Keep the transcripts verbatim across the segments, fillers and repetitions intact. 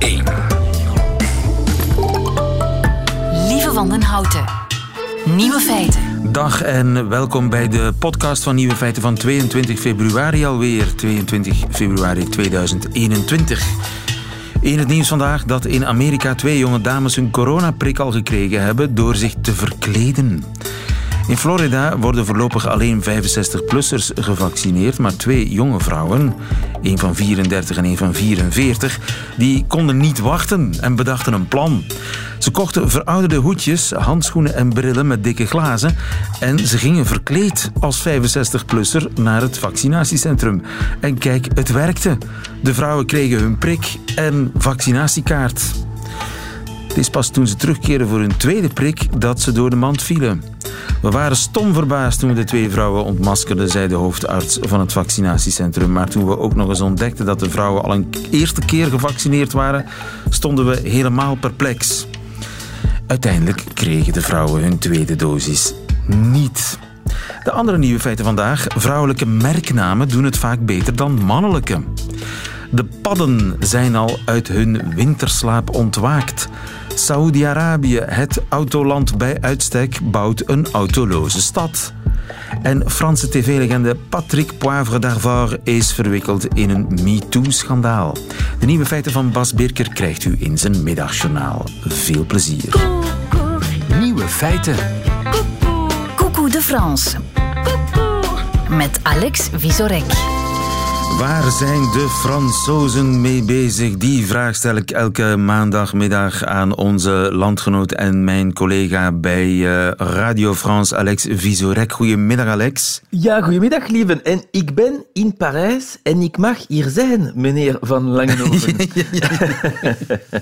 één. Lieve Wandenhouten. Nieuwe feiten. Dag en welkom bij de podcast van Nieuwe Feiten van tweeëntwintig februari alweer. tweeëntwintig februari tweeduizend eenentwintig. In het nieuws vandaag dat in Amerika twee jonge dames hun coronaprik al gekregen hebben door zich te verkleden. In Florida worden voorlopig alleen vijfenzestig-plussers gevaccineerd, maar twee jonge vrouwen, één van vierendertig en één van vierenveertig, die konden niet wachten en bedachten een plan. Ze kochten verouderde hoedjes, handschoenen en brillen met dikke glazen en ze gingen verkleed als vijfenzestig-plusser naar het vaccinatiecentrum. En kijk, het werkte. De vrouwen kregen hun prik en vaccinatiekaart. Het is pas toen ze terugkeren voor hun tweede prik dat ze door de mand vielen. We waren stom verbaasd toen we de twee vrouwen ontmaskerden, zei de hoofdarts van het vaccinatiecentrum. Maar toen we ook nog eens ontdekten dat de vrouwen al een eerste keer gevaccineerd waren, stonden we helemaal perplex. Uiteindelijk kregen de vrouwen hun tweede dosis niet. De andere nieuwe feiten vandaag. Vrouwelijke merknamen doen het vaak beter dan mannelijke. De padden zijn al uit hun winterslaap ontwaakt. Saoedi-Arabië, het autoland bij uitstek, bouwt een autoloze stad. En Franse tv-legende Patrick Poivre d'Arvor is verwikkeld in een MeToo-schandaal. De nieuwe feiten van Bas Birker krijgt u in zijn middagjournaal. Veel plezier. Coucou. Nieuwe feiten. Coucou. Coucou de France. Coucou. Met Alex Vizorek. Waar zijn de Fransozen mee bezig? Die vraag stel ik elke maandagmiddag aan onze landgenoot en mijn collega bij Radio France, Alex Vizorek. Goedemiddag, Alex. Ja, goedemiddag, lieven. En ik ben in Parijs en ik mag hier zijn, meneer Van Langenhoven. ja, ja, ja.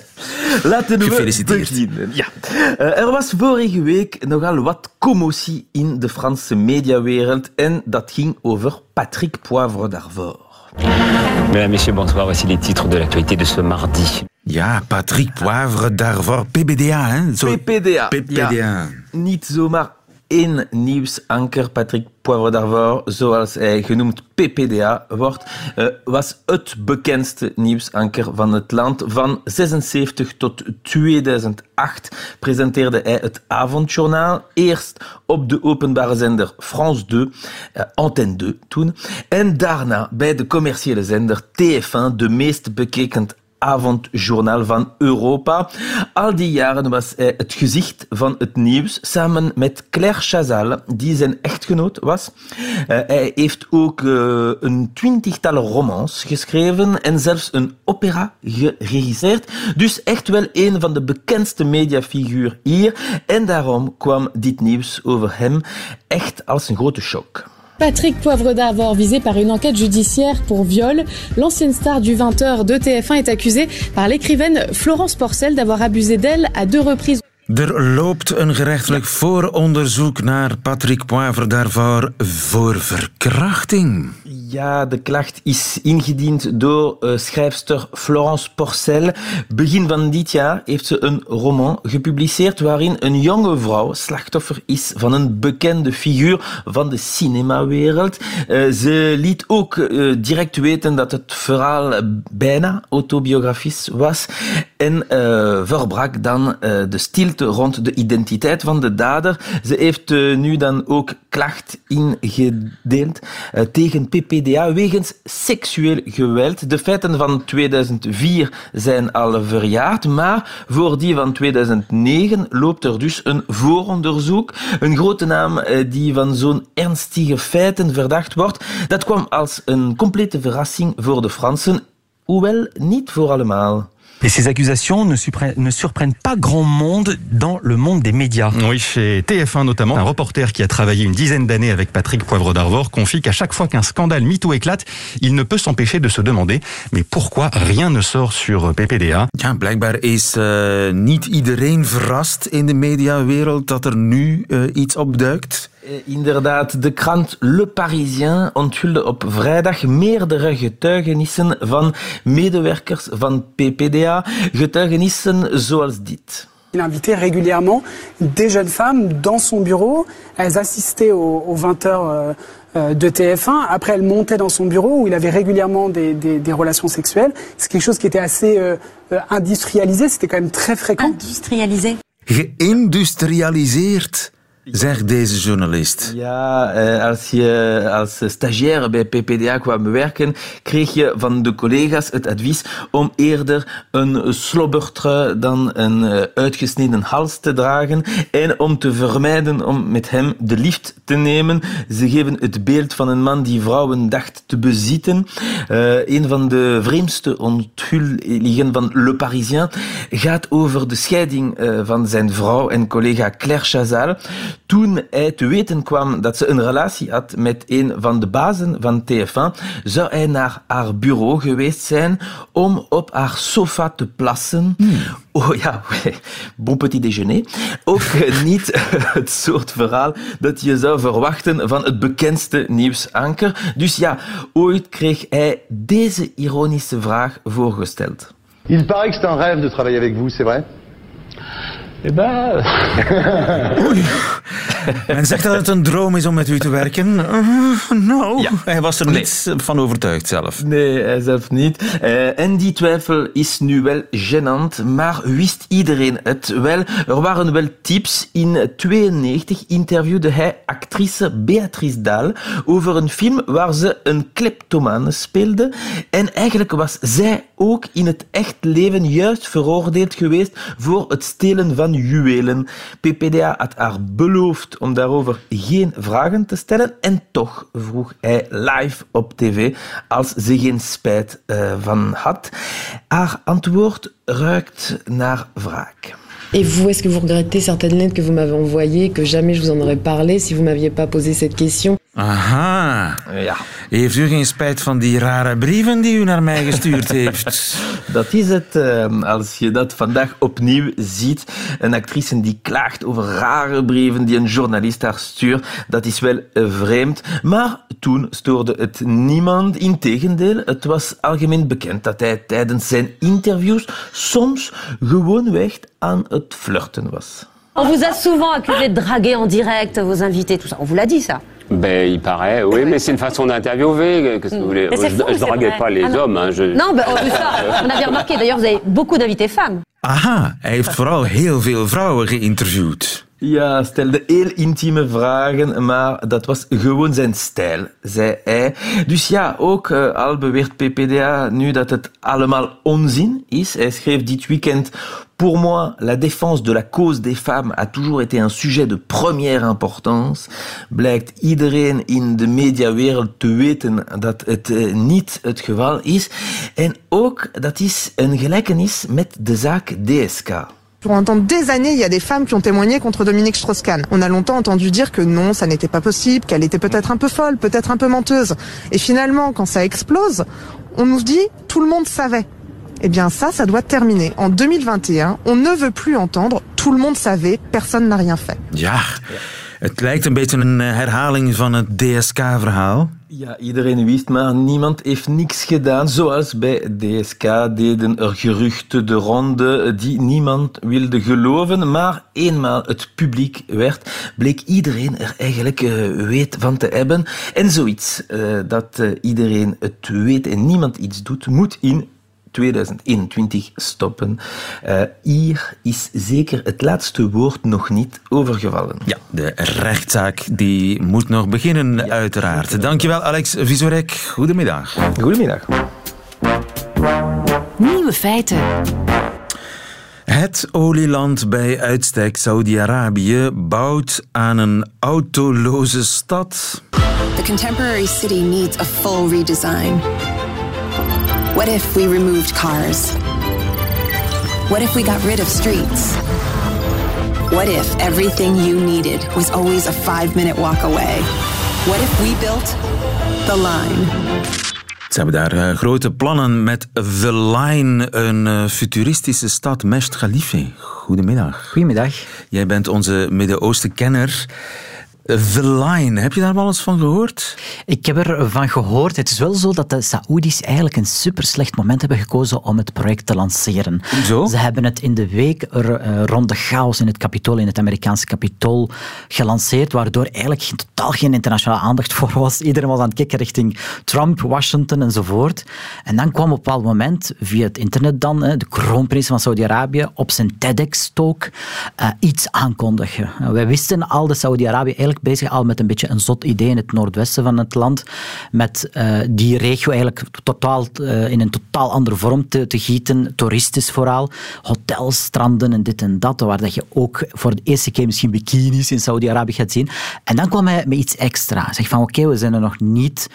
Laten we beginnen. Ja. Er was vorige week nogal wat commotie in de Franse mediawereld en dat ging over Patrick Poivre d'Arvor. Mesdames, Messieurs, bonsoir. Voici les titres de l'actualité de ce mardi. Ja, Patrick Poivre d'Arvor, P B D A, hè? Zo... P P D A. P P D A. Ja. Niet zomaar één nieuwsanker, Patrick Poivre d'Arvor, zoals hij genoemd P P D A wordt, was het bekendste nieuwsanker van het land. Van zesenzeventig tot tweeduizend acht presenteerde hij het avondjournaal. Eerst op de openbare zender France twee, Antenne twee toen, en daarna bij de commerciële zender T F één, de meest bekeken avondjournaal van Europa. Al die jaren was hij het gezicht van het nieuws, samen met Claire Chazal, die zijn echtgenoot was. Uh, hij heeft ook uh, een twintigtal romans geschreven en zelfs een opera geregisseerd. Dus echt wel een van de bekendste mediafiguren hier. En daarom kwam dit nieuws over hem echt als een grote shock. Patrick Poivre d'Arvor, visé par une enquête judiciaire pour viol. L'ancienne star du vingt uur de T F één est accusée par l'écrivaine Florence Porcel d'avoir abusé d'elle à deux reprises. Er loopt een gerechtelijk vooronderzoek naar Patrick Poivre d'Arvor voor verkrachting. Ja, de klacht is ingediend door uh, schrijfster Florence Porcel. Begin van dit jaar heeft ze een roman gepubliceerd waarin een jonge vrouw slachtoffer is van een bekende figuur van de cinemawereld. Uh, ze liet ook uh, direct weten dat het verhaal bijna autobiografisch was en uh, verbrak dan uh, de stilte rond de identiteit van de dader. Ze heeft uh, nu dan ook klacht ingedeeld uh, tegen P P D A wegens seksueel geweld. De feiten van tweeduizend vier zijn al verjaard, maar voor die van tweeduizend negen loopt er dus een vooronderzoek. Een grote naam die van zo'n ernstige feiten verdacht wordt. Dat kwam als een complete verrassing voor de Fransen, hoewel niet voor allemaal. Et ces accusations ne, supprè- ne surprennent pas grand monde dans le monde des médias. Oui, chez T F één notamment, un reporter qui a travaillé une dizaine d'années avec Patrick Poivre d'Arvor confie qu'à chaque fois qu'un scandale MeToo éclate, il ne peut s'empêcher de se demander mais pourquoi rien ne sort sur P P D A. Ja, blijkbaar is uh, niet iedereen verrast in de mediawereld dat er nu uh, iets opduikt. Inderdaad, de krant Le Parisien onthulde op vrijdag meerdere getuigenissen van medewerkers van P P D A. Getuigenissen zoals dit. Il invitait régulièrement des jeunes femmes dans son bureau. Elles assistaient aux, aux vingt heures euh, de T F un. Après, elle montait dans son bureau où il avait régulièrement des, des, des relations sexuelles. C'est quelque chose qui était assez euh, euh, industrialisé. C'était quand même très fréquent. Industrialisé. Geïndustrialiseerd, zegt deze journalist. Ja, als je als stagiair bij P P D A kwam werken, kreeg je van de collega's het advies om eerder een slobbertrui dan een uitgesneden hals te dragen en om te vermijden om met hem de lift te nemen. Ze geven het beeld van een man die vrouwen dacht te bezitten. Uh, een van de vreemdste onthullingen van Le Parisien gaat over de scheiding van zijn vrouw en collega Claire Chazal. Toen hij te weten kwam dat ze een relatie had met een van de bazen van T F één, zou hij naar haar bureau geweest zijn om op haar sofa te plassen. Mm. Oh ja, bon petit déjeuner. Ook niet het soort verhaal dat je zou verwachten van het bekendste nieuwsanker. Dus ja, ooit kreeg hij deze ironische vraag voorgesteld. Il paraît que c'est un rêve de travailler avec vous, c'est vrai? Eh ben... Oei. Men zegt dat het een droom is om met u te werken. Uh, nou, ja. Hij was er nee. niet van overtuigd zelf. Nee, hij zelf niet. Uh, en die twijfel is nu wel gênant, maar wist iedereen het wel? Er waren wel tips. In negentien tweeënnegentig interviewde hij actrice Beatrice Dahl over een film waar ze een kleptomane speelde. En eigenlijk was zij ook in het echt leven juist veroordeeld geweest voor het stelen van juwelen. P P D A had haar beloofd om daarover geen vragen te stellen en toch vroeg hij live op tv als ze geen spijt uh, van had. Haar antwoord ruikt naar wraak. Et vous, est-ce que vous regrettez certaines lettres que vous m'avez envoyées, que jamais je vous en aurais parlé si vous m'aviez pas posé cette question? Aha. Ja. Heeft u geen spijt van die rare brieven die u naar mij gestuurd heeft? Dat is het. Uh, als je dat vandaag opnieuw ziet, een actrice die klaagt over rare brieven die een journalist haar stuurt, dat is wel uh, vreemd. Maar toen stoorde het niemand. Integendeel, het was algemeen bekend dat hij tijdens zijn interviews soms gewoonweg aan het flirten was. On vous a souvent accusé de draguer en direct vos invités, tout ça. On vous l'a dit, ça? Ben, il paraît, oui, mais c'est une façon d'interviewer. Qu'est-ce que vous voulez? Je ne draguais pas les ah, hommes. Hein, je... Non, ben, oh, ça, on avait remarqué. D'ailleurs, vous avez beaucoup d'invités femmes. Aha, hij heeft vooral heel veel vrouwen geïnterviewd. Ja, stelde heel intieme vragen, maar dat was gewoon zijn stijl, zei hij. Dus ja, ook uh, al beweert P P D A nu dat het allemaal onzin is. Hij schreef dit weekend... Pour moi, la défense de la cause des femmes a toujours été un sujet de première importance. Blijkt iedereen in de mediawereld te weten dat het eh, niet het geval is. En ook, dat is een gelijkenis met de zaak D S K. Pour entendre des années, il y a des femmes qui ont témoigné contre Dominique Strauss-Kahn. On a longtemps entendu dire que non, ça n'était pas possible, qu'elle était peut-être un peu folle, peut-être un peu menteuse. Et finalement, quand ça explose, on nous dit « tout le monde savait ». Eh bien ça, ça doit terminer. En twintig eenentwintig, on ne veut plus entendre, tout le monde savait, personne n'a rien fait. Ja, het lijkt een beetje een herhaling van het D S K-verhaal. Ja, iedereen wist, maar niemand heeft niks gedaan. Zoals bij D S K deden er geruchten de ronde die niemand wilde geloven. Maar eenmaal het publiek werd, bleek iedereen er eigenlijk uh, weet van te hebben. En zoiets, uh, dat uh, iedereen het weet en niemand iets doet, moet in tweeduizend eenentwintig stoppen. Uh, hier is zeker het laatste woord nog niet overgevallen. Ja, de rechtszaak die moet nog beginnen, ja, uiteraard. Dankjewel, Alex Vizorek. Goedemiddag. Goedemiddag. Nieuwe feiten. Het olieland bij uitstek, Saudi-Arabië, bouwt aan een autoloze stad. The contemporary city needs a full redesign. What if we removed cars? What if we got rid of streets? What if everything you needed was always a five-minute walk away? What if we built The Line? Ze hebben daar uh, grote plannen met The Line, een uh, futuristische stad. Mesut Khalifa, goedemiddag. Goedemiddag. Jij bent onze Midden-Oosten-kenner. The Line, heb je daar wel eens van gehoord? Ik heb er van gehoord. Het is wel zo dat de Saoedi's eigenlijk een super slecht moment hebben gekozen om het project te lanceren. Zo? Ze hebben het in de week rond de chaos in het Capitool, in het Amerikaanse Capitool, gelanceerd, waardoor eigenlijk totaal geen internationale aandacht voor was. Iedereen was aan het kijken richting Trump, Washington enzovoort. En dan kwam op een bepaald moment, via het internet dan, de kroonprins van Saudi-Arabië op zijn TEDx-talk uh, iets aankondigen. Uh, wij wisten al dat Saudi-Arabië eigenlijk bezig al met een beetje een zot idee in het noordwesten van het land, met uh, die regio eigenlijk totaal, uh, in een totaal andere vorm te, te gieten, toeristisch vooral, hotels, stranden en dit en dat, waar dat je ook voor de eerste keer misschien bikinis in Saudi-Arabië gaat zien. En dan kwam hij met iets extra. Zeg van, oké, okay, we zijn er nog niet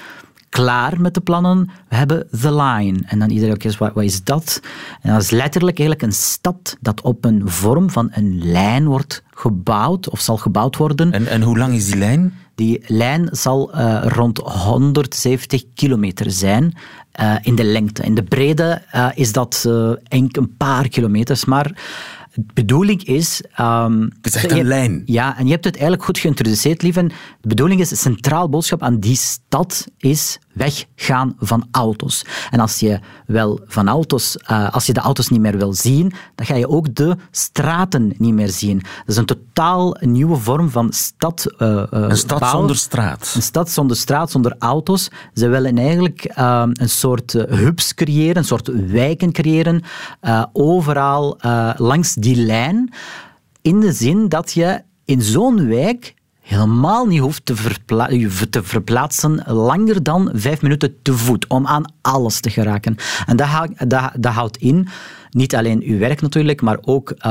klaar met de plannen, we hebben The Line. En dan iedereen ook eens, wat, wat is dat? En dat is letterlijk eigenlijk een stad dat op een vorm van een lijn wordt gebouwd, of zal gebouwd worden. En, en hoe lang is die lijn? Die lijn zal uh, rond honderdzeventig kilometer zijn uh, in de lengte. In de brede uh, is dat uh, enkel een paar kilometers, maar de bedoeling is... Um, het is echt een je, lijn. Ja, en je hebt het eigenlijk goed geïntroduceerd, lieven. De bedoeling is, de centraal boodschap aan die stad is weggaan van auto's. En als je wel van auto's, uh, als je de auto's niet meer wil zien, dan ga je ook de straten niet meer zien. Dat is een totaal nieuwe vorm van stad. Uh, een stad bouw. Zonder straat. Een stad zonder straat, zonder auto's. Ze willen eigenlijk uh, een soort uh, hubs creëren, een soort wijken creëren, uh, overal uh, langs die lijn, in de zin dat je in zo'n wijk helemaal niet hoeft te, verpla- te verplaatsen langer dan vijf minuten te voet, om aan alles te geraken. En dat, ha- dat, dat houdt in, niet alleen uw werk natuurlijk, maar ook uh,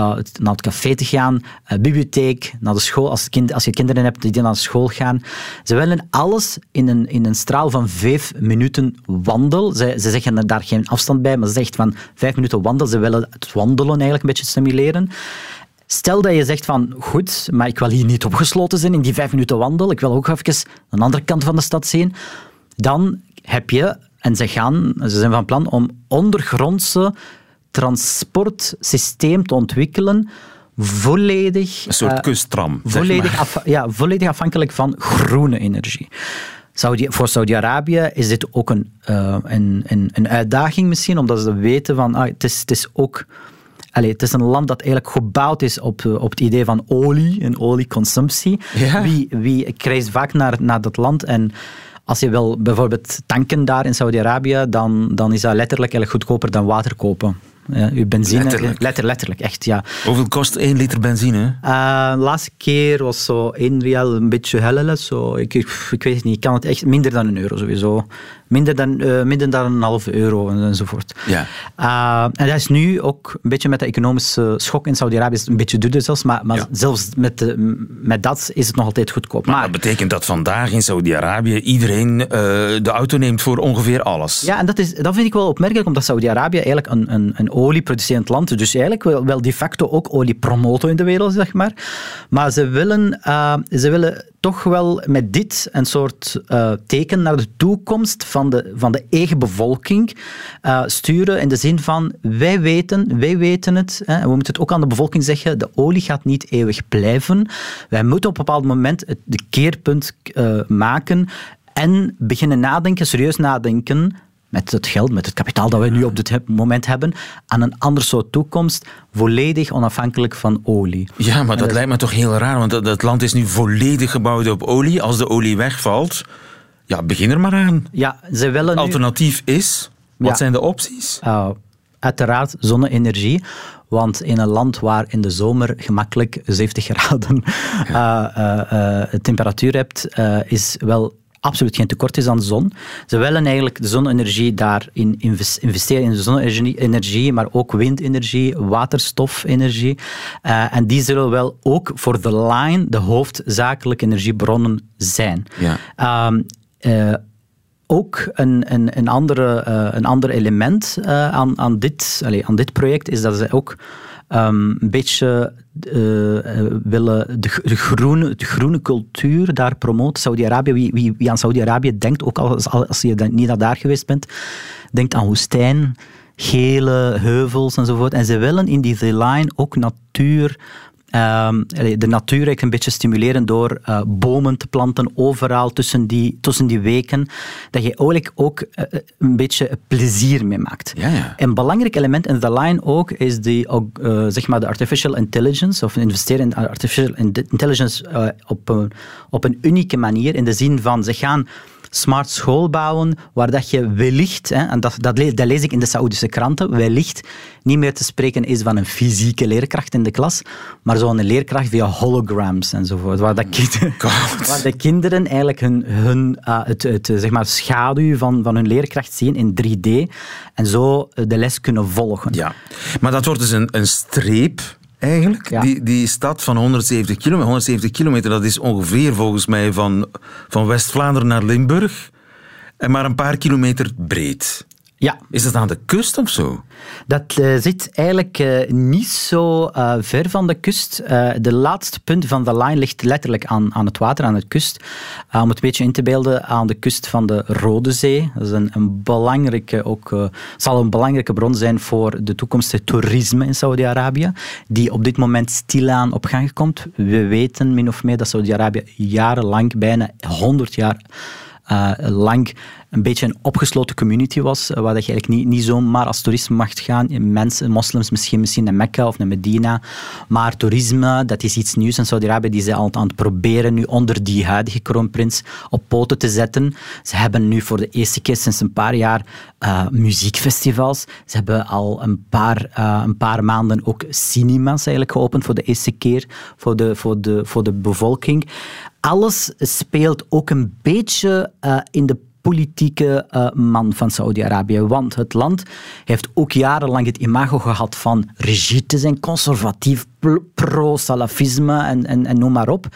naar het café te gaan, uh, bibliotheek, naar de school, als, kind, als je kinderen hebt die naar school gaan. Ze willen alles in een, in een straal van vijf minuten wandel. Ze, ze zeggen er daar geen afstand bij, maar ze zeggen van vijf minuten wandel. Ze willen het wandelen eigenlijk een beetje stimuleren. Stel dat je zegt van, goed, maar ik wil hier niet opgesloten zijn in die vijf minuten wandel. Ik wil ook even een andere kant van de stad zien. Dan heb je, en ze, gaan, ze zijn van plan om ondergrondse transportsysteem te ontwikkelen, volledig... Een soort uh, kusttram, volledig zeg maar. af, Ja, volledig afhankelijk van groene energie. Saudi, voor Saudi-Arabië is dit ook een, uh, een, een, een uitdaging misschien, omdat ze weten van, ah, het is, het is ook... Allee, het is een land dat eigenlijk gebouwd is op, op het idee van olie en olieconsumptie. Ja. Wie, wie krijgt vaak naar, naar dat land en als je wil bijvoorbeeld tanken daar in Saudi-Arabië, dan, dan is dat letterlijk eigenlijk goedkoper dan water kopen. Ja, uw benzine... Letterlijk? Letter, letterlijk, echt, ja. Hoeveel kost één liter benzine? Uh, de laatste keer was zo één rial een beetje hellele. Zo, ik, ik, ik weet het niet, ik kan het echt... Minder dan een euro sowieso. Minder dan, uh, minder dan een half euro en, enzovoort. Ja. Uh, en dat is nu ook een beetje met de economische schok in Saudi-Arabië is een beetje duurder zelfs, maar, maar ja. zelfs met, de, met dat is het nog altijd goedkoop. Maar, maar dat betekent dat vandaag in Saudi-Arabië iedereen uh, de auto neemt voor ongeveer alles. Ja, en dat, is, dat vind ik wel opmerkelijk, omdat Saudi-Arabië eigenlijk een, een, een olieproducerend land, dus eigenlijk wel, wel de facto ook oliepromotor in de wereld, zeg maar. Maar ze willen, uh, ze willen toch wel met dit een soort uh, teken naar de toekomst van de, van de eigen bevolking uh, sturen, in de zin van wij weten, wij weten het, hè, en we moeten het ook aan de bevolking zeggen, de olie gaat niet eeuwig blijven. Wij moeten op een bepaald moment het de keerpunt uh, maken en beginnen nadenken, serieus nadenken, met het geld, met het kapitaal dat we nu op dit moment hebben, aan een ander soort toekomst, volledig onafhankelijk van olie. Ja, maar dat, dat lijkt me toch heel raar, want dat, dat land is nu volledig gebouwd op olie. Als de olie wegvalt, ja, begin er maar aan. Ja, ze willen nu... Alternatief is, wat ja. zijn de opties? Uh, uiteraard zonne-energie, want in een land waar in de zomer gemakkelijk zeventig graden ja. uh, uh, uh, temperatuur hebt, uh, is wel... absoluut geen tekort is aan de zon. Ze willen eigenlijk de zonne-energie daarin investeren, in de zonne-energie, maar ook windenergie, waterstofenergie. Uh, en die zullen wel ook voor The Line de hoofdzakelijke energiebronnen zijn. Ja. Um, uh, Ook een, een, een, andere, uh, een ander element uh, aan, aan, dit, allez, aan dit project is dat ze ook um, een beetje uh, willen de, de, groene, de groene cultuur daar promoten. Saudi-Arabië, wie, wie, wie aan Saudi-Arabië denkt, ook als, als je niet daar geweest bent, denkt aan woestijn, gele heuvels enzovoort. En ze willen in die The Line ook natuur Um, de natuur eigenlijk een beetje stimuleren door uh, bomen te planten overal tussen die, tussen die weken, dat je eigenlijk ook uh, een beetje plezier mee maakt. Ja, ja. Een belangrijk element in The Line ook is die, uh, zeg maar de artificial intelligence, of investeren in artificial intelligence uh, op, een, op een unieke manier, in de zin van ze gaan smart school bouwen, waar dat je wellicht, hè, en dat, dat, lees, dat lees ik in de Saoedische kranten, wellicht niet meer te spreken is van een fysieke leerkracht in de klas, maar zo'n leerkracht via holograms enzovoort, waar, dat kind, waar de kinderen eigenlijk hun, hun, uh, het, het, zeg maar, schaduw van, van hun leerkracht zien in drie D en zo de les kunnen volgen. Ja, maar dat wordt dus een, een streep... Eigenlijk, ja. die, die stad van honderdzeventig kilometer, honderdzeventig kilometer, dat is ongeveer volgens mij van, van West-Vlaanderen naar Limburg, en maar een paar kilometer breed. Ja. Is dat aan de kust of zo? Dat uh, zit eigenlijk uh, niet zo uh, ver van de kust. Uh, de laatste punt van de lijn ligt letterlijk aan, aan het water, aan de kust. Uh, om het een beetje in te beelden, aan de kust van de Rode Zee. Dat is een, een belangrijke, ook, uh, zal een belangrijke bron zijn voor de toekomstige toerisme in Saudi-Arabië, die op dit moment stilaan op gang komt. We weten min of meer dat Saudi-Arabië jarenlang, bijna honderd jaar uh, lang... een beetje een opgesloten community was, waar je eigenlijk niet, niet zomaar als toerist mag gaan. Mensen, moslims misschien, misschien naar Mekka of naar Medina. Maar toerisme, dat is iets nieuws in Saudi-Arabië, die ze aan het proberen nu onder die huidige kroonprins op poten te zetten. Ze hebben nu voor de eerste keer sinds een paar jaar uh, muziekfestivals. Ze hebben al een paar, uh, een paar maanden ook cinemas eigenlijk geopend voor de eerste keer voor de, voor de, voor de bevolking. Alles speelt ook een beetje uh, in de politieke uh, man van Saudi-Arabië. Want het land heeft ook jarenlang het imago gehad van rigide te zijn, conservatief, pro-salafisme en, en, en noem maar op.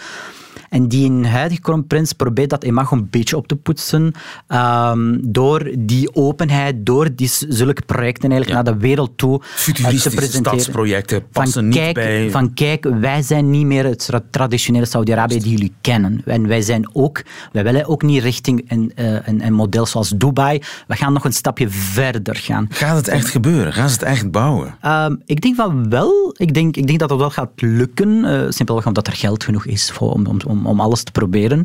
En die huidige kroonprins probeert dat imago een beetje op te poetsen um, door die openheid, door die zulke projecten eigenlijk ja. naar de wereld toe te presenteren. Stadsprojecten passen van, niet kijk, bij... Van kijk, wij zijn niet meer het traditionele Saudi-Arabië die jullie kennen. En wij zijn ook, wij willen ook niet richting een, een, een model zoals Dubai. We gaan nog een stapje verder gaan. Gaat het echt gebeuren? Gaan ze het echt bouwen? Um, ik denk van wel. Ik denk, ik denk dat het wel gaat lukken. Uh, simpelweg omdat er geld genoeg is voor, om, om Om, om alles te proberen.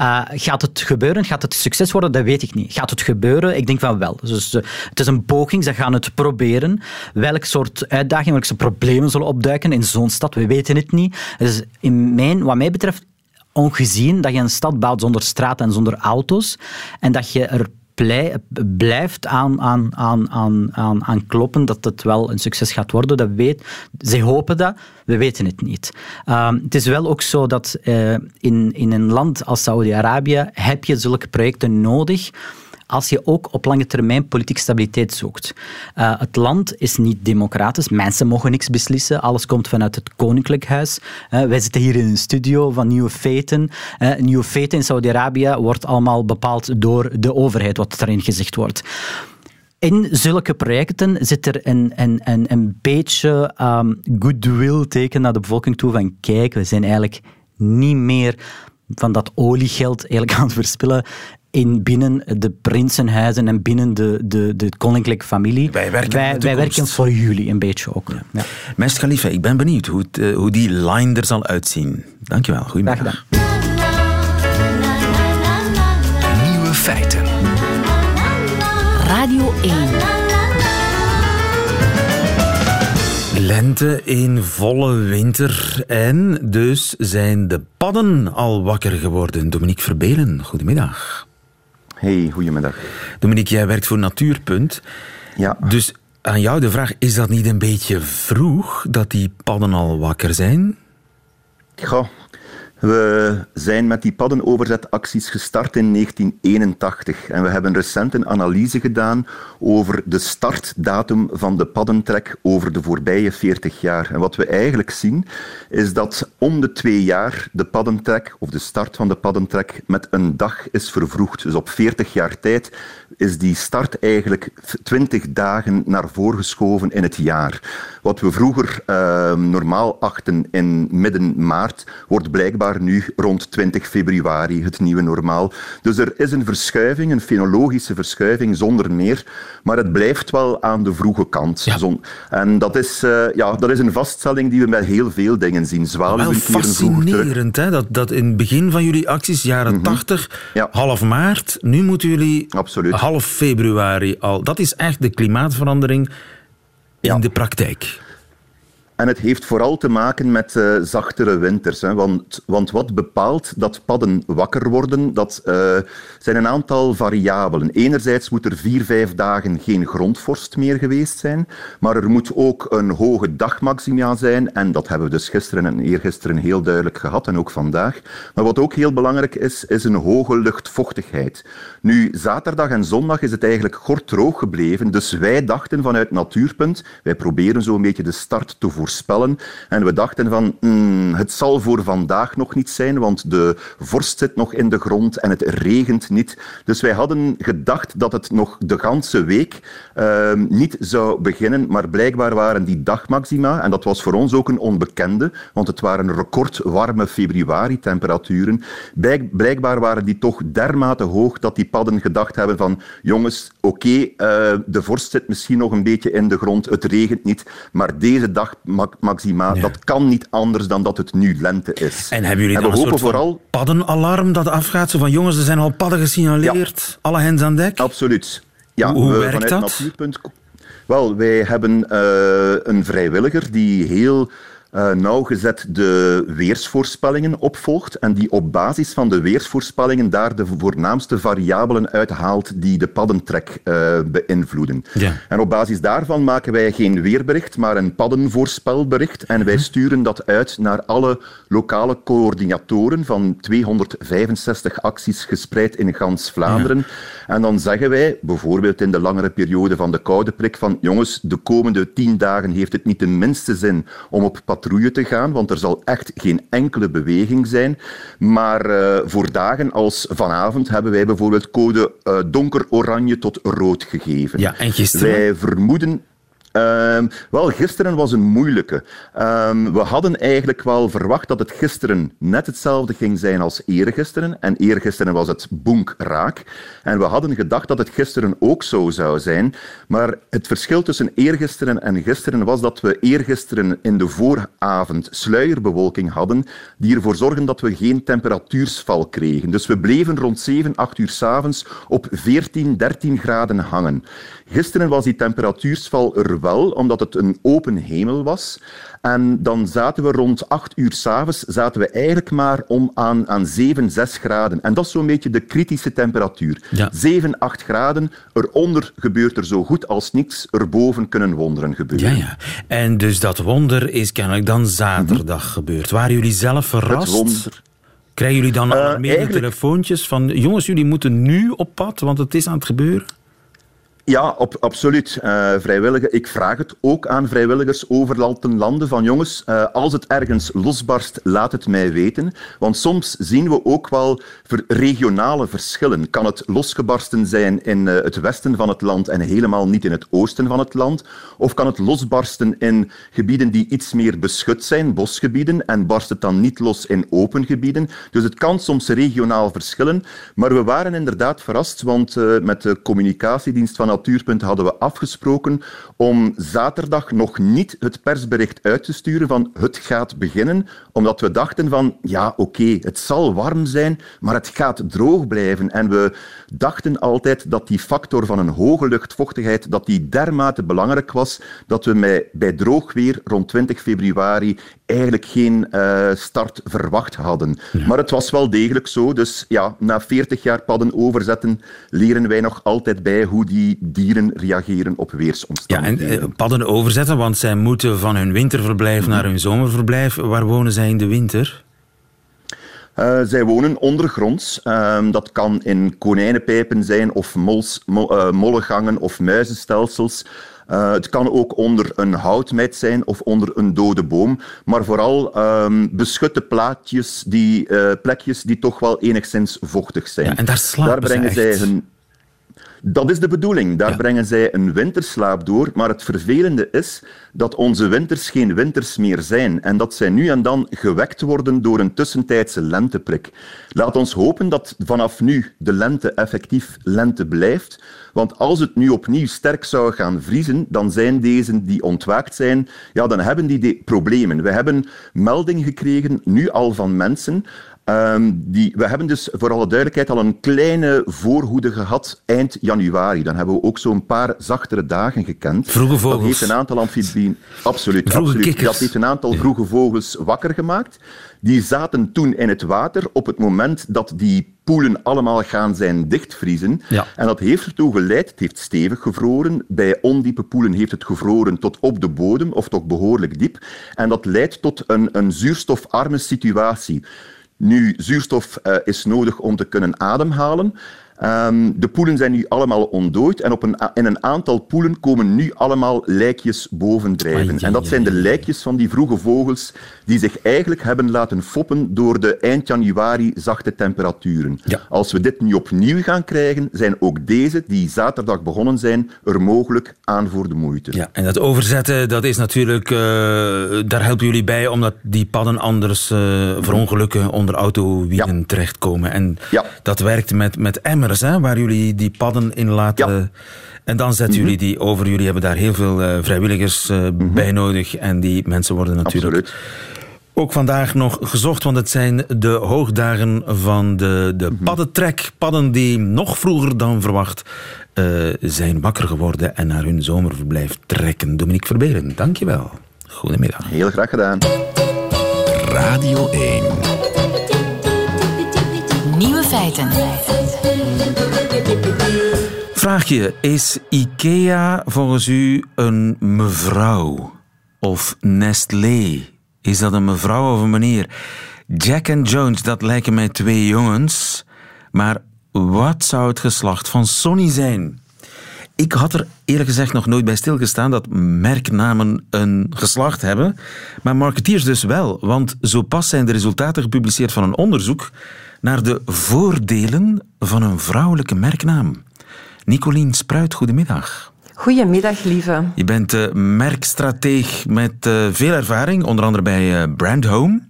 Uh, gaat het gebeuren? Gaat het succes worden? Dat weet ik niet. Gaat het gebeuren? Ik denk van wel. Dus, uh, het is een poging. Ze gaan het proberen. Welk soort uitdagingen, welke problemen zullen opduiken in zo'n stad? We weten het niet. Dus in mijn, wat mij betreft, ongezien dat je een stad bouwt zonder straten en zonder auto's en dat je er blijft aan, aan, aan, aan, aan kloppen dat het wel een succes gaat worden. Dat weet, ze hopen dat, we weten het niet. Uh, het is wel ook zo dat uh, in, in een land als Saudi-Arabië heb je zulke projecten nodig als je ook op lange termijn politieke stabiliteit zoekt. Uh, het land is niet democratisch. Mensen mogen niks beslissen. Alles komt vanuit het Koninklijk Huis. Uh, wij zitten hier in een studio van Nieuwe Feiten. Uh, Nieuwe Feiten in Saudi-Arabië wordt allemaal bepaald door de overheid, wat erin gezegd wordt. In zulke projecten zit er een, een, een, een beetje um, goodwill teken naar de bevolking toe van kijk, we zijn eigenlijk niet meer van dat oliegeld eigenlijk aan het verspillen in binnen de prinsenhuizen en binnen de, de, de koninklijke familie. Wij werken, wij, wij werken voor jullie een beetje ook. Ja. Ja. Mesut Khalifa, ik ben benieuwd hoe, het, hoe die line er zal uitzien. Dankjewel, goedemiddag. Nieuwe feiten. Radio één. Lente in volle winter en dus zijn de padden al wakker geworden. Dominique Verbelen, goedemiddag. Hey, goedemiddag. Dominique, jij werkt voor Natuurpunt. Ja. Dus aan jou de vraag, is dat niet een beetje vroeg dat die padden al wakker zijn? Goh, we zijn met die paddenoverzetacties gestart in negentien eenentachtig. En we hebben recent een analyse gedaan over de startdatum van de paddentrek over de voorbije veertig jaar. En wat we eigenlijk zien, is dat om de twee jaar de paddentrek, of de start van de paddentrek, met een dag is vervroegd. Dus op veertig jaar tijd is die start eigenlijk twintig dagen naar voren geschoven in het jaar. Wat we vroeger uh, normaal achten in midden maart, wordt blijkbaar daar nu rond twintig februari het nieuwe normaal. Dus er is een verschuiving, een fenologische verschuiving, zonder meer. Maar het blijft wel aan de vroege kant. Ja. En dat is, uh, ja, dat is een vaststelling die we met heel veel dingen zien. Wel fascinerend, hè? Dat, dat in het begin van jullie acties, jaren mm-hmm. tachtig, ja. half maart, nu moeten jullie Absoluut. half februari al. Dat is echt de klimaatverandering in ja. de praktijk. En het heeft vooral te maken met uh, zachtere winters. Hè. Want, want wat bepaalt dat padden wakker worden, dat uh, zijn een aantal variabelen. Enerzijds moet er vier, vijf dagen geen grondvorst meer geweest zijn, maar er moet ook een hoge dagmaxima zijn. En dat hebben we dus gisteren en eergisteren heel duidelijk gehad, en ook vandaag. Maar wat ook heel belangrijk is, is een hoge luchtvochtigheid. Nu, zaterdag en zondag is het eigenlijk gorddroog gebleven. Dus wij dachten vanuit Natuurpunt, wij proberen zo een beetje de start te voorzien. En we dachten van, mm, het zal voor vandaag nog niet zijn, want de vorst zit nog in de grond en het regent niet. Dus wij hadden gedacht dat het nog de ganse week uh, niet zou beginnen, maar blijkbaar waren die dagmaxima, en dat was voor ons ook een onbekende, want het waren recordwarme februari-temperaturen, blijkbaar waren die toch dermate hoog dat die padden gedacht hebben van, jongens, oké, okay, uh, de vorst zit misschien nog een beetje in de grond, het regent niet, maar deze dag Maxima, ja. dat kan niet anders dan dat het nu lente is. En hebben jullie en dan een soort vooral... paddenalarm dat afgaat? Zo van, jongens, er zijn al padden gesignaleerd. Ja. Alle hens aan dek? Absoluut. Ja, hoe hoe we, werkt dat? Natuurpunt... Wel, wij hebben uh, een vrijwilliger die heel... Uh, nauwgezet de weersvoorspellingen opvolgt en die op basis van de weersvoorspellingen daar de voornaamste variabelen uithaalt die de paddentrek uh, beïnvloeden. Ja. En op basis daarvan maken wij geen weerbericht, maar een paddenvoorspelbericht en wij sturen dat uit naar alle lokale coördinatoren van tweehonderdvijfenzestig acties gespreid in gans Vlaanderen. Ja. En dan zeggen wij, bijvoorbeeld in de langere periode van de koude prik, van jongens, de komende tien dagen heeft het niet de minste zin om op patrouille te gaan, want er zal echt geen enkele beweging zijn. Maar uh, voor dagen als vanavond hebben wij bijvoorbeeld code uh, donker oranje tot rood gegeven. Ja, en gisteren? Wij vermoeden... Uh, wel, gisteren was een moeilijke. Uh, we hadden eigenlijk wel verwacht dat het gisteren net hetzelfde ging zijn als eergisteren. En eergisteren was het bonkraak. En we hadden gedacht dat het gisteren ook zo zou zijn. Maar het verschil tussen eergisteren en gisteren was dat we eergisteren in de vooravond sluierbewolking hadden, die ervoor zorgen dat we geen temperatuursval kregen. Dus we bleven rond zeven, acht uur 's avonds op veertien, dertien graden hangen. Gisteren was die temperatuursval er wel, omdat het een open hemel was. En dan zaten we rond acht uur 's avonds, zaten we eigenlijk maar om aan, aan zeven, zes graden. En dat is zo'n beetje de kritische temperatuur. Ja. zeven, acht graden, eronder gebeurt er zo goed als niks, erboven kunnen wonderen gebeuren. Ja, ja. En dus dat wonder is kennelijk dan zaterdag mm-hmm. gebeurd. Waren jullie zelf verrast? Het wonder... Krijgen jullie dan uh, meer eigenlijk... telefoontjes van, jongens, jullie moeten nu op pad, want het is aan het gebeuren? Ja, op, absoluut. Uh, vrijwilligers. Ik vraag het ook aan vrijwilligers overal ten lande van jongens, uh, als het ergens losbarst, laat het mij weten. Want soms zien we ook wel regionale verschillen. Kan het losgebarsten zijn in uh, het westen van het land en helemaal niet in het oosten van het land? Of kan het losbarsten in gebieden die iets meer beschut zijn, bosgebieden, en barst het dan niet los in open gebieden? Dus het kan soms regionaal verschillen. Maar we waren inderdaad verrast, want uh, met de communicatiedienst van Natuurpunt hadden we afgesproken om zaterdag nog niet het persbericht uit te sturen van het gaat beginnen, omdat we dachten van ja, oké, okay, het zal warm zijn, maar het gaat droog blijven. En we dachten altijd dat die factor van een hoge luchtvochtigheid, dat die dermate belangrijk was, dat we bij droog weer rond twintig februari eigenlijk geen uh, start verwacht hadden. Ja. Maar het was wel degelijk zo, dus ja, na veertig jaar padden overzetten leren wij nog altijd bij hoe die dieren reageren op weersomstandigheden. Ja, en padden overzetten, want zij moeten van hun winterverblijf naar hun zomerverblijf. Waar wonen zij in de winter? Uh, zij wonen ondergronds. Uh, dat kan in konijnenpijpen zijn of mols, mol, uh, mollengangen of muizenstelsels. Uh, het kan ook onder een houtmet zijn of onder een dode boom. Maar vooral um, beschutte plaatjes, die, uh, plekjes die toch wel enigszins vochtig zijn. Ja, en daar slapen daar brengen zij hun... Dat is de bedoeling. Daar ja. brengen zij een winterslaap door. Maar het vervelende is dat onze winters geen winters meer zijn. En dat zij nu en dan gewekt worden door een tussentijdse lenteprik. Laat ons hopen dat vanaf nu de lente effectief lente blijft. Want als het nu opnieuw sterk zou gaan vriezen, dan zijn deze die ontwaakt zijn, ja, dan hebben die de- problemen. We hebben melding gekregen, nu al van mensen... Um, die, we hebben dus voor alle duidelijkheid al een kleine voorhoede gehad eind januari. Dan hebben we ook zo'n paar zachtere dagen gekend. Vroege vogels. Dat heeft een aantal amfibieën... Absoluut, absoluut. Dat heeft een aantal vroege vogels wakker gemaakt. Die zaten toen in het water op het moment dat die poelen allemaal gaan zijn dichtvriezen. Ja. En dat heeft ertoe geleid, het heeft stevig gevroren. Bij ondiepe poelen heeft het gevroren tot op de bodem, of toch behoorlijk diep. En dat leidt tot een, een zuurstofarme situatie. Nu, zuurstof uh, is nodig om te kunnen ademhalen. Um, de poelen zijn nu allemaal ontdooid en op een a- in een aantal poelen komen nu allemaal lijkjes bovendrijven. Ah, ja, en dat ja, zijn ja, de lijkjes van die vroege vogels die zich eigenlijk hebben laten foppen door de eind januari zachte temperaturen. Ja. Als we dit nu opnieuw gaan krijgen, zijn ook deze, die zaterdag begonnen zijn, er mogelijk aan voor de moeite. Ja, en dat overzetten, dat is natuurlijk, uh, daar helpen jullie bij, omdat die padden anders uh, verongelukken onder autowielen ja. terechtkomen. En ja. dat werkt met, met emmers. Waar jullie die padden in laten. Ja. En dan zetten mm-hmm. jullie die over. Jullie hebben daar heel veel uh, vrijwilligers uh, mm-hmm. bij nodig. En die mensen worden natuurlijk Absoluut. ook vandaag nog gezocht. Want het zijn de hoogdagen van de, de mm-hmm. paddentrek. Padden die nog vroeger dan verwacht uh, zijn wakker geworden en naar hun zomerverblijf trekken. Dominique Verbelen, dankjewel. Goedemiddag. Heel graag gedaan. Radio één. Nieuwe feiten. Vraagje, is IKEA volgens u een mevrouw? Of Nestlé? Is dat een mevrouw of een meneer? Jack en Jones, dat lijken mij twee jongens. Maar wat zou het geslacht van Sonny zijn? Ik had er eerlijk gezegd nog nooit bij stilgestaan dat merknamen een geslacht hebben. Maar marketeers dus wel, want zo pas zijn de resultaten gepubliceerd van een onderzoek naar de voordelen van een vrouwelijke merknaam. Nicolien Spruit, goedemiddag. Goedemiddag, lieve. Je bent uh, merkstrateeg met uh, veel ervaring, onder andere bij uh, Brand Home.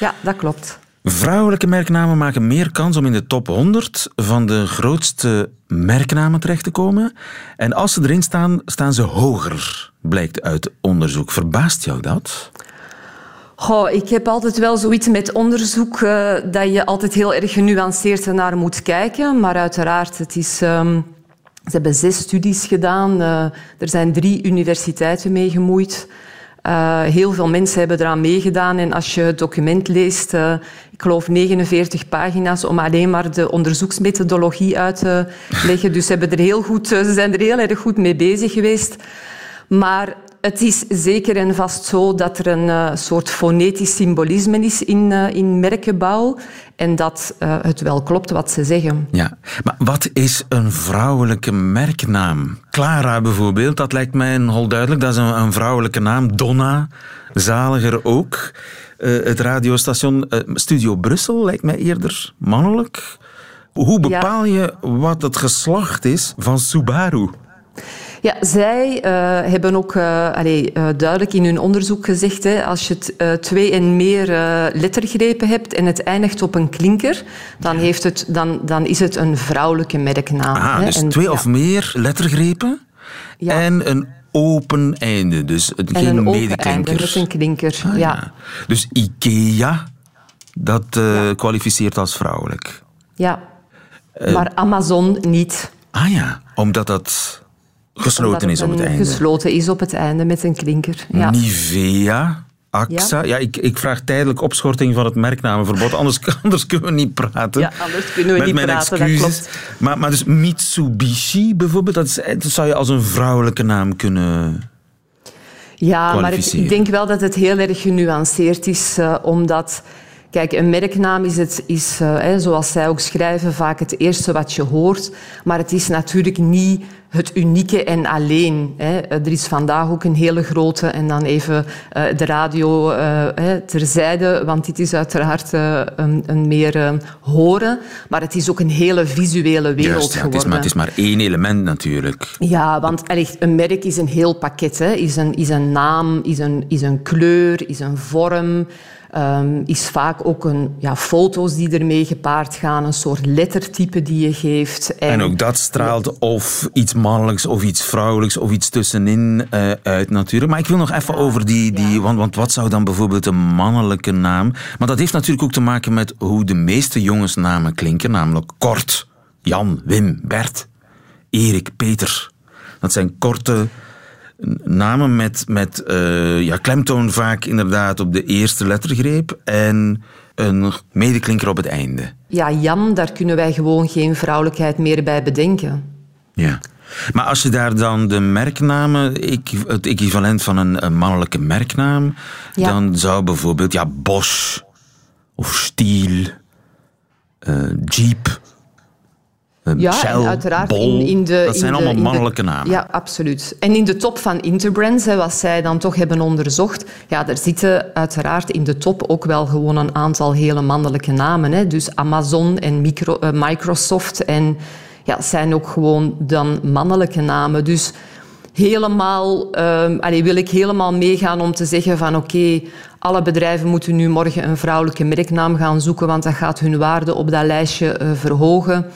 Ja, dat klopt. Vrouwelijke merknamen maken meer kans om in de top honderd van de grootste merknamen terecht te komen. En als ze erin staan, staan ze hoger, blijkt uit onderzoek. Verbaast jou dat? Goh, ik heb altijd wel zoiets met onderzoek uh, dat je altijd heel erg genuanceerd naar moet kijken. Maar uiteraard, het is, um, ze hebben zes studies gedaan. Uh, er zijn drie universiteiten mee gemoeid. Uh, heel veel mensen hebben eraan meegedaan. En als je het document leest, uh, ik geloof negenenveertig pagina's om alleen maar de onderzoeksmethodologie uit te leggen. Dus ze, hebben er heel goed, uh, ze zijn er heel erg goed mee bezig geweest. Maar... het is zeker en vast zo dat er een uh, soort fonetisch symbolisme is in, uh, in merkenbouw. En dat uh, het wel klopt wat ze zeggen. Ja, maar wat is een vrouwelijke merknaam? Clara bijvoorbeeld, dat lijkt mij heel duidelijk. Dat is een, een vrouwelijke naam. Donna, zaliger ook. Uh, het radiostation uh, Studio Brussel lijkt mij eerder mannelijk. Hoe bepaal ja. je wat het geslacht is van Subaru? Ja, zij uh, hebben ook uh, allez, uh, duidelijk in hun onderzoek gezegd... Hè, als je t, uh, twee en meer uh, lettergrepen hebt en het eindigt op een klinker... dan, heeft het, dan, dan is het een vrouwelijke merknaam. Ah, hè. Dus en, twee ja. of meer lettergrepen ja. en een open einde. Dus het, en geen medeklinker. Dat is een klinker, ah, ja. ja. Dus IKEA, dat uh, ja. kwalificeert als vrouwelijk. Ja, uh, maar Amazon niet. Ah ja, omdat dat... gesloten is op het einde. Gesloten is op het einde met een klinker. Ja. Nivea, A X A. Ja, ja ik, ik vraag tijdelijk opschorting van het merknamenverbod. Anders, anders kunnen we niet praten. Ja, anders kunnen we met niet mijn praten, excuses. Dat klopt. Maar, maar dus Mitsubishi bijvoorbeeld, dat, is, dat zou je als een vrouwelijke naam kunnen... ja, maar ik denk wel dat het heel erg genuanceerd is, uh, omdat... Kijk, een merknaam is, het, is uh, hè, zoals zij ook schrijven, vaak het eerste wat je hoort. Maar het is natuurlijk niet het unieke en alleen. Hè. Er is vandaag ook een hele grote, en dan even uh, de radio uh, hè, terzijde, want dit is uiteraard uh, een, een meer uh, horen. Maar het is ook een hele visuele wereld Juist, ja, geworden. Het is, maar, het is maar één element natuurlijk. Ja, want echt, een merk is een heel pakket. Hè. Is een, is een naam, is een, is een kleur, is een vorm. Um, is vaak ook een, ja, foto's die ermee gepaard gaan, een soort lettertype die je geeft. En, en ook dat straalt of iets mannelijks of iets vrouwelijks of iets tussenin uh, uit natuurlijk. Maar ik wil nog even ja, over die... die ja. want, want wat zou dan bijvoorbeeld een mannelijke naam... Maar dat heeft natuurlijk ook te maken met hoe de meeste jongensnamen klinken, namelijk kort. Jan, Wim, Bert, Erik, Peter. Dat zijn korte... namen met, met uh, ja, klemtoon vaak inderdaad op de eerste lettergreep en een medeklinker op het einde. Ja, Jan, daar kunnen wij gewoon geen vrouwelijkheid meer bij bedenken. Ja, maar als je daar dan de merknamen, het equivalent van een, een mannelijke merknaam, ja. dan zou bijvoorbeeld ja, Bosch of Stiel, uh, Jeep... Ja, Shell, en uiteraard Bol, in, in de... Dat in zijn de, allemaal mannelijke de, namen. Ja, absoluut. En in de top van Interbrands, hè, wat zij dan toch hebben onderzocht, ja, daar zitten uiteraard in de top ook wel gewoon een aantal hele mannelijke namen. Hè. Dus Amazon en micro, uh, Microsoft en ja, zijn ook gewoon dan mannelijke namen. Dus helemaal... Uh, allee, wil ik helemaal meegaan om te zeggen van oké, okay, alle bedrijven moeten nu morgen een vrouwelijke merknaam gaan zoeken, want dat gaat hun waarde op dat lijstje uh, verhogen.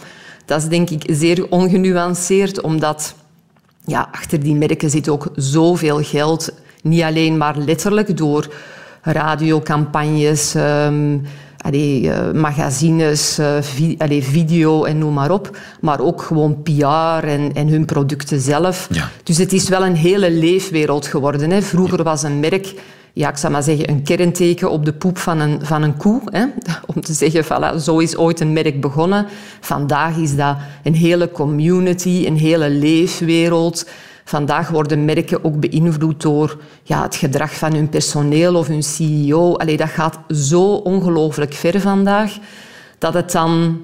Dat is denk ik zeer ongenuanceerd, omdat ja, achter die merken zit ook zoveel geld. Niet alleen maar letterlijk door radiocampagnes, um, allee, uh, magazines, uh, vi- allee, video en noem maar op. Maar ook gewoon P R en, en hun producten zelf. Ja. Dus het is wel een hele leefwereld geworden. Hè. Vroeger was een merk... Ja, ik zou maar zeggen, een kernteken op de poep van een, van een koe. Hè? Om te zeggen, voilà, zo is ooit een merk begonnen. Vandaag is dat een hele community, een hele leefwereld. Vandaag worden merken ook beïnvloed door ja, het gedrag van hun personeel of hun C E O. Allee, dat gaat zo ongelooflijk ver vandaag, dat het dan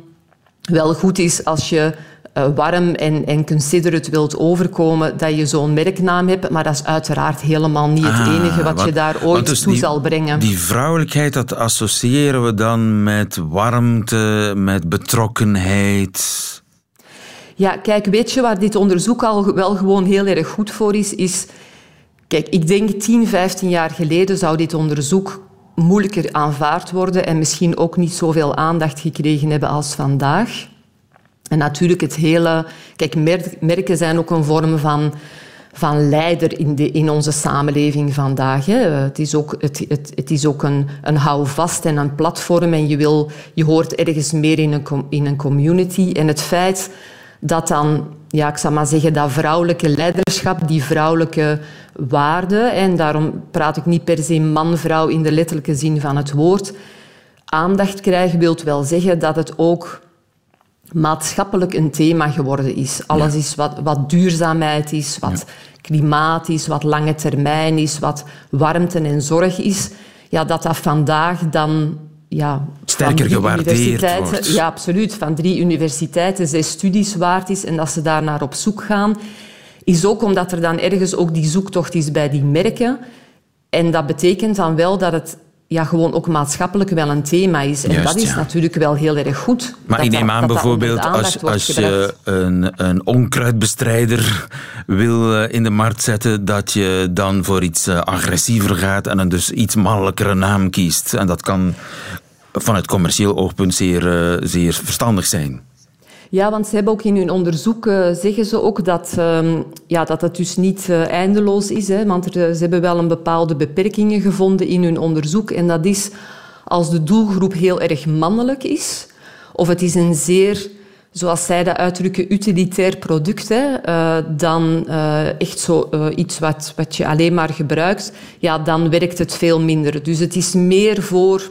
wel goed is als je... Uh, warm en, en considerate wilt overkomen dat je zo'n merknaam hebt, maar dat is uiteraard helemaal niet het ah, enige wat, wat je daar ooit dus toe die, zal brengen. Die vrouwelijkheid, dat associëren we dan met warmte, met betrokkenheid. Ja, kijk, weet je waar dit onderzoek al wel gewoon heel erg goed voor is? is kijk, ik denk tien, vijftien jaar geleden zou dit onderzoek moeilijker aanvaard worden en misschien ook niet zoveel aandacht gekregen hebben als vandaag. En natuurlijk het hele... Kijk, merken zijn ook een vorm van, van leider in, de, in onze samenleving vandaag. Hè. Het is ook, het, het, het is ook een, een houvast en een platform. En je, wil, je hoort ergens meer in een, in een community. En het feit dat dan... Ja, ik zou maar zeggen, dat vrouwelijke leiderschap, die vrouwelijke waarde... En daarom praat ik niet per se man-vrouw in de letterlijke zin van het woord. Aandacht krijgen wil wel zeggen dat het ook... maatschappelijk een thema geworden is. Alles ja. is wat, wat duurzaamheid is, wat ja. klimaat is, wat lange termijn is, wat warmte en zorg is. Ja, dat dat vandaag dan... Ja, sterker gewaardeerd wordt. Ja, absoluut. Van drie universiteiten, zes studies waard is en dat ze daar naar op zoek gaan, is ook omdat er dan ergens ook die zoektocht is bij die merken. En dat betekent dan wel dat het... ja, gewoon ook maatschappelijk wel een thema is. En Juist, dat is ja. natuurlijk wel heel erg goed. Maar dat ik neem aan dat, bijvoorbeeld dat als, als je een, een onkruidbestrijder wil in de markt zetten, dat je dan voor iets agressiever gaat en een dus iets mannelijkere naam kiest. En dat kan vanuit commercieel oogpunt zeer, zeer verstandig zijn. Ja, want ze hebben ook in hun onderzoek, uh, zeggen ze ook dat, um, ja, dat het dus niet uh, eindeloos is. Hè, want er, ze hebben wel een bepaalde beperkingen gevonden in hun onderzoek. En dat is als de doelgroep heel erg mannelijk is. Of het is een zeer, zoals zij dat uitdrukken, utilitair product. Hè, uh, dan uh, echt zo uh, iets wat, wat je alleen maar gebruikt. Ja, dan werkt het veel minder. Dus het is meer voor...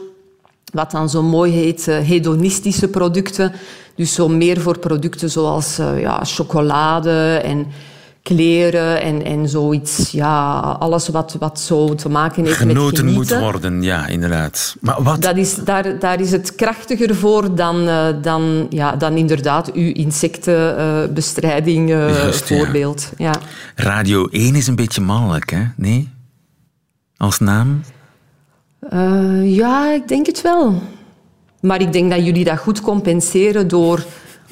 wat dan zo mooi heet, hedonistische producten. Dus zo meer voor producten zoals ja, chocolade en kleren en, en zoiets. Ja, alles wat, wat zo te maken heeft genoten met genieten. Genoten moet worden, ja, inderdaad. Maar wat? Dat is, daar, daar is het krachtiger voor dan, uh, dan, ja, dan inderdaad uw insectenbestrijding uh, uh, voorbeeld. Ja. Ja. Radio één is een beetje mannelijk, hè? Nee? Als naam? Uh, ja, ik denk het wel. Maar ik denk dat jullie dat goed compenseren door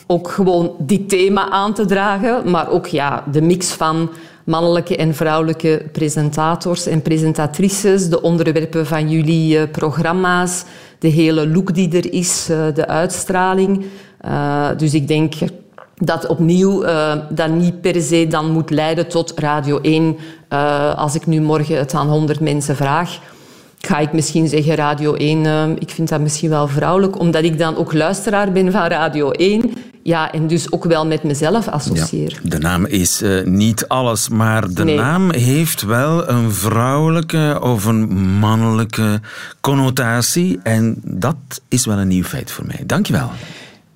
ook gewoon dit thema aan te dragen, maar ook ja, de mix van mannelijke en vrouwelijke presentators en presentatrices, de onderwerpen van jullie uh, programma's, de hele look die er is, uh, de uitstraling. Uh, dus ik denk dat opnieuw uh, dat niet per se dan moet leiden tot Radio één. Uh, als ik nu morgen het aan honderd mensen vraag, ga ik misschien zeggen Radio één, uh, ik vind dat misschien wel vrouwelijk, omdat ik dan ook luisteraar ben van Radio één. Ja, en dus ook wel met mezelf associeer. Ja, de naam is uh, niet alles, maar de nee. naam heeft wel een vrouwelijke of een mannelijke connotatie. En dat is wel een nieuw feit voor mij. Dankjewel.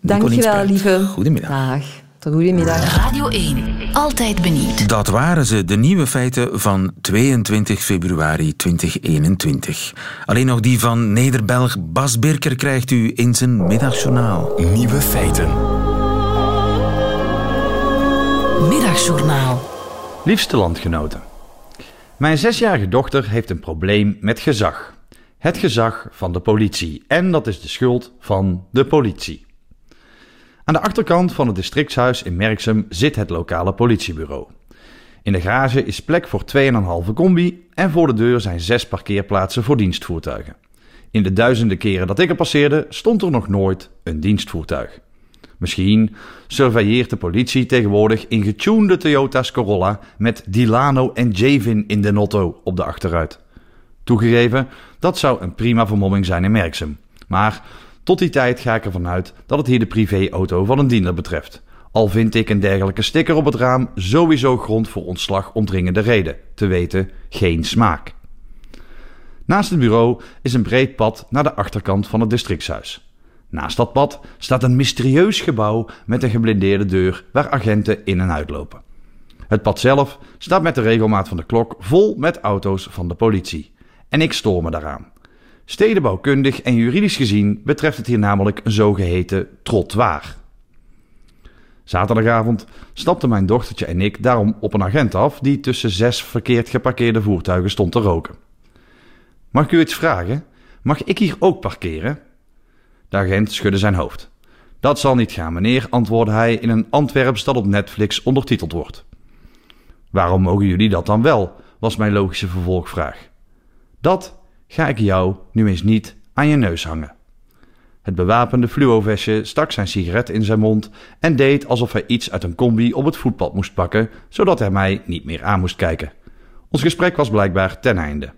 Dankjewel, lieve. Goedemiddag. Dag. Tot goedemiddag. Radio één. Altijd benieuwd. Dat waren ze, de nieuwe feiten van tweeëntwintig februari tweeduizend eenentwintig. Alleen nog die van Nederbelg Bas Birker krijgt u in zijn middagjournaal. Nieuwe feiten. Middagjournaal. Liefste landgenoten. Mijn zesjarige dochter heeft een probleem met gezag. Het gezag van de politie. En dat is de schuld van de politie. Aan de achterkant van het districtshuis in Merksem zit het lokale politiebureau. In de garage is plek voor twee komma vijf combi en voor de deur zijn zes parkeerplaatsen voor dienstvoertuigen. In de duizenden keren dat ik er passeerde, stond er nog nooit een dienstvoertuig. Misschien surveilleert de politie tegenwoordig in getunede Toyota's Corolla met Dilano en Javin in de notto op de achteruit. Toegegeven, dat zou een prima vermomming zijn in Merksem, maar tot die tijd ga ik ervan uit dat het hier de privéauto van een dealer betreft. Al vind ik een dergelijke sticker op het raam sowieso grond voor ontslag om dringende reden. Te weten, geen smaak. Naast het bureau is een breed pad naar de achterkant van het districtshuis. Naast dat pad staat een mysterieus gebouw met een geblindeerde deur waar agenten in en uitlopen. Het pad zelf staat met de regelmaat van de klok vol met auto's van de politie. En ik stoor me daaraan. Stedenbouwkundig en juridisch gezien betreft het hier namelijk een zogeheten trottoir. Zaterdagavond stapten mijn dochtertje en ik daarom op een agent af die tussen zes verkeerd geparkeerde voertuigen stond te roken. Mag ik u iets vragen? Mag ik hier ook parkeren? De agent schudde zijn hoofd. Dat zal niet gaan, meneer, antwoordde hij in een Antwerps dat op Netflix ondertiteld wordt. Waarom mogen jullie dat dan wel? Was mijn logische vervolgvraag. Dat ga ik jou nu eens niet aan je neus hangen. Het bewapende fluovestje stak zijn sigaret in zijn mond en deed alsof hij iets uit een combi op het voetpad moest pakken, zodat hij mij niet meer aan moest kijken. Ons gesprek was blijkbaar ten einde.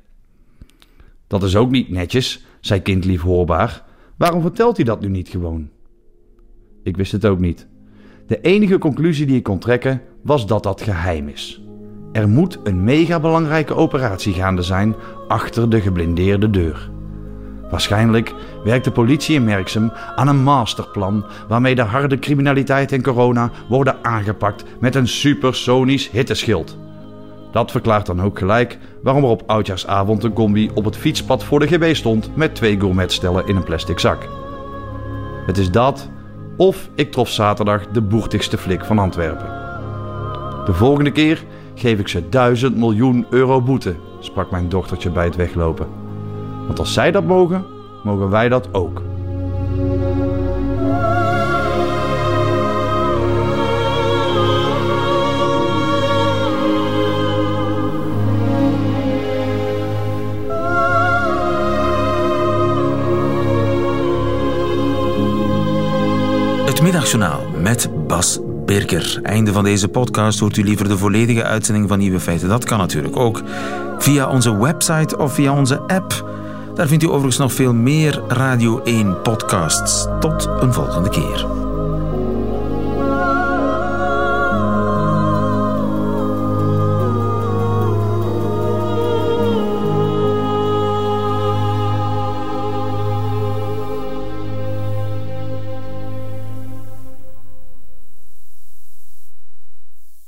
Dat is ook niet netjes, zei kindlief hoorbaar. Waarom vertelt hij dat nu niet gewoon? Ik wist het ook niet. De enige conclusie die ik kon trekken was dat dat geheim is. Er moet een mega belangrijke operatie gaande zijn achter de geblindeerde deur. Waarschijnlijk werkt de politie in Merksem aan een masterplan waarmee de harde criminaliteit en corona worden aangepakt met een supersonisch hitteschild. Dat verklaart dan ook gelijk waarom er op oudjaarsavond een combi op het fietspad voor de G B stond met twee gourmetstellen in een plastic zak. Het is dat, of ik trof zaterdag de boertigste flik van Antwerpen. De volgende keer geef ik ze duizend miljoen euro boete, sprak mijn dochtertje bij het weglopen. Want als zij dat mogen, mogen wij dat ook. Het Middagjournaal met Bas Birker. Einde van deze podcast. Hoort u liever de volledige uitzending van Nieuwe Feiten? Dat kan natuurlijk ook via onze website of via onze app. Daar vindt u overigens nog veel meer Radio één podcasts. Tot een volgende keer.